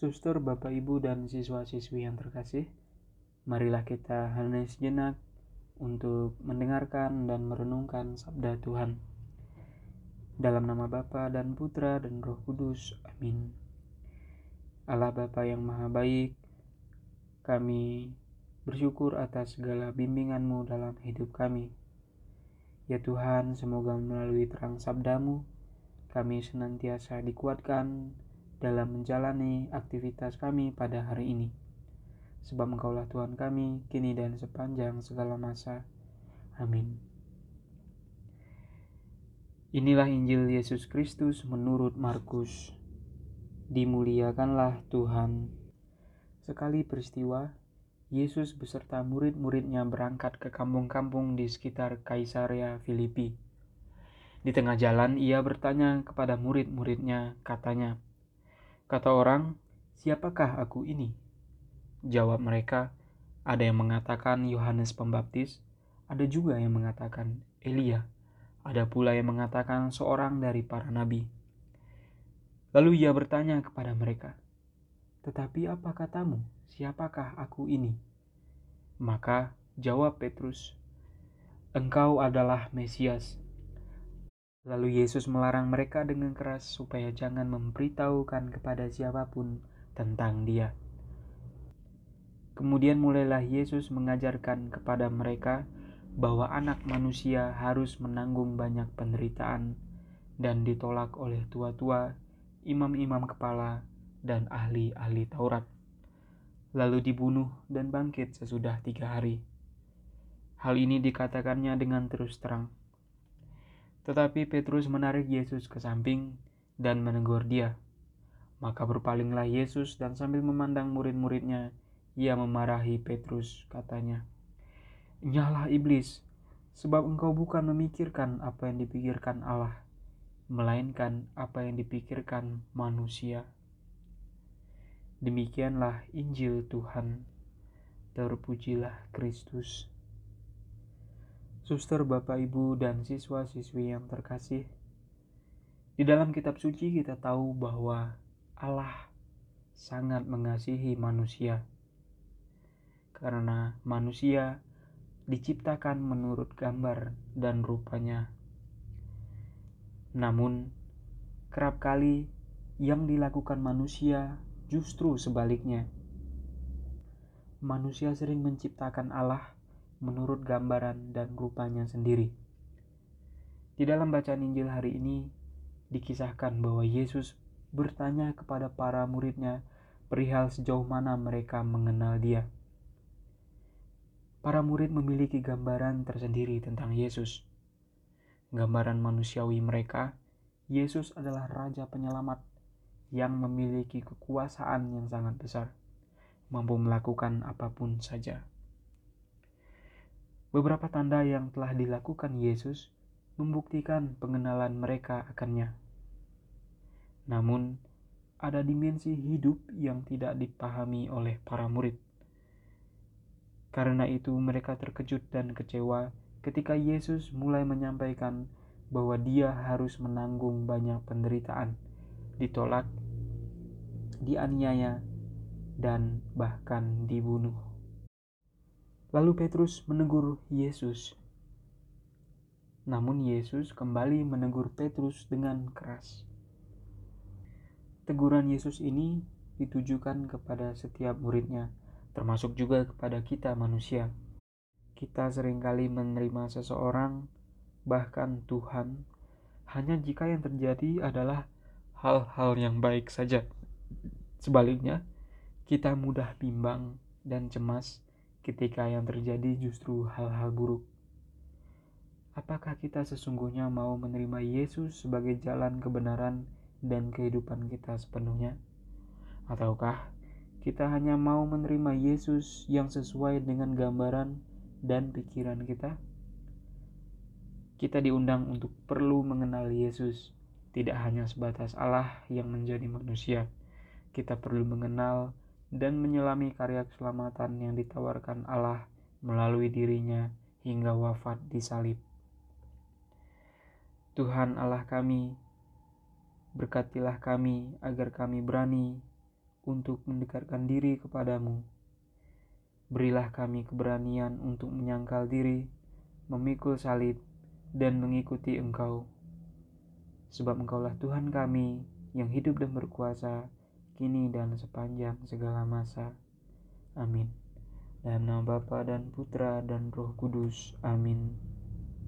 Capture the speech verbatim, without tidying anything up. Suster, Bapak, Ibu, dan siswa-siswi yang terkasih, marilah kita hanya sejenak untuk mendengarkan dan merenungkan sabda Tuhan. Dalam nama Bapa dan Putra dan Roh Kudus, amin. Allah Bapa yang Maha Baik, kami bersyukur atas segala bimbingan-Mu dalam hidup kami. Ya Tuhan, semoga melalui terang sabda-Mu, kami senantiasa dikuatkan dalam menjalani aktivitas kami pada hari ini. Sebab Engkaulah Tuhan kami, kini dan sepanjang segala masa. Amin. Inilah Injil Yesus Kristus menurut Markus. Dimuliakanlah Tuhan. Sekali peristiwa, Yesus beserta murid-muridnya berangkat ke kampung-kampung di sekitar Kaisaria Filipi. Di tengah jalan ia bertanya kepada murid-muridnya, katanya, "Kata orang, siapakah aku ini?" Jawab mereka, ada yang mengatakan Yohanes Pembaptis, ada juga yang mengatakan Elia, ada pula yang mengatakan seorang dari para nabi. Lalu ia bertanya kepada mereka, "Tetapi apa katamu, siapakah aku ini?" Maka jawab Petrus, "Engkau adalah Mesias." Lalu Yesus melarang mereka dengan keras supaya jangan memberitahukan kepada siapapun tentang Dia. Kemudian mulailah Yesus mengajarkan kepada mereka bahwa anak manusia harus menanggung banyak penderitaan dan ditolak oleh tua-tua, imam-imam kepala, dan ahli-ahli Taurat. Lalu dibunuh dan bangkit sesudah tiga hari. Hal ini dikatakannya dengan terus terang. Tetapi Petrus menarik Yesus ke samping dan menegur dia. Maka berpalinglah Yesus dan sambil memandang murid-muridnya, ia memarahi Petrus, katanya, "Nyahlah iblis, sebab engkau bukan memikirkan apa yang dipikirkan Allah, melainkan apa yang dipikirkan manusia." Demikianlah Injil Tuhan. Terpujilah Kristus. Suster, Bapak, Ibu, dan siswa-siswi yang terkasih, di dalam Kitab Suci kita tahu bahwa Allah sangat mengasihi manusia. Karena manusia diciptakan menurut gambar dan rupanya. Namun, kerap kali yang dilakukan manusia justru sebaliknya. Manusia sering menciptakan Allah menurut gambaran dan rupanya sendiri. Di dalam bacaan Injil hari ini dikisahkan bahwa Yesus bertanya kepada para muridnya perihal sejauh mana mereka mengenal Dia. Para murid memiliki gambaran tersendiri tentang Yesus. Gambaran manusiawi mereka, Yesus adalah Raja Penyelamat yang memiliki kekuasaan yang sangat besar, mampu melakukan apapun saja. Beberapa tanda yang telah dilakukan Yesus membuktikan pengenalan mereka akannya. Namun, ada dimensi hidup yang tidak dipahami oleh para murid. Karena itu mereka terkejut dan kecewa ketika Yesus mulai menyampaikan bahwa Dia harus menanggung banyak penderitaan, ditolak, dianiaya, dan bahkan dibunuh. Lalu Petrus menegur Yesus. Namun Yesus kembali menegur Petrus dengan keras. Teguran Yesus ini ditujukan kepada setiap muridnya, termasuk juga kepada kita manusia. Kita seringkali menerima seseorang, bahkan Tuhan, hanya jika yang terjadi adalah hal-hal yang baik saja. Sebaliknya, kita mudah bimbang dan cemas ketika yang terjadi justru hal-hal buruk. Apakah kita sesungguhnya mau menerima Yesus sebagai jalan kebenaran dan kehidupan kita sepenuhnya? Ataukah kita hanya mau menerima Yesus yang sesuai dengan gambaran dan pikiran kita? Kita diundang untuk perlu mengenal Yesus, tidak hanya sebatas Allah yang menjadi manusia. Kita perlu mengenal dan menyelami karya keselamatan yang ditawarkan Allah melalui dirinya hingga wafat di salib. Tuhan Allah kami, berkatilah kami agar kami berani untuk mendekatkan diri kepadamu. Berilah kami keberanian untuk menyangkal diri, memikul salib, dan mengikuti Engkau. Sebab Engkaulah Tuhan kami yang hidup dan berkuasa, kini dan sepanjang segala masa. Amin. Dalam nama Bapa dan Putra dan Roh Kudus. Amin.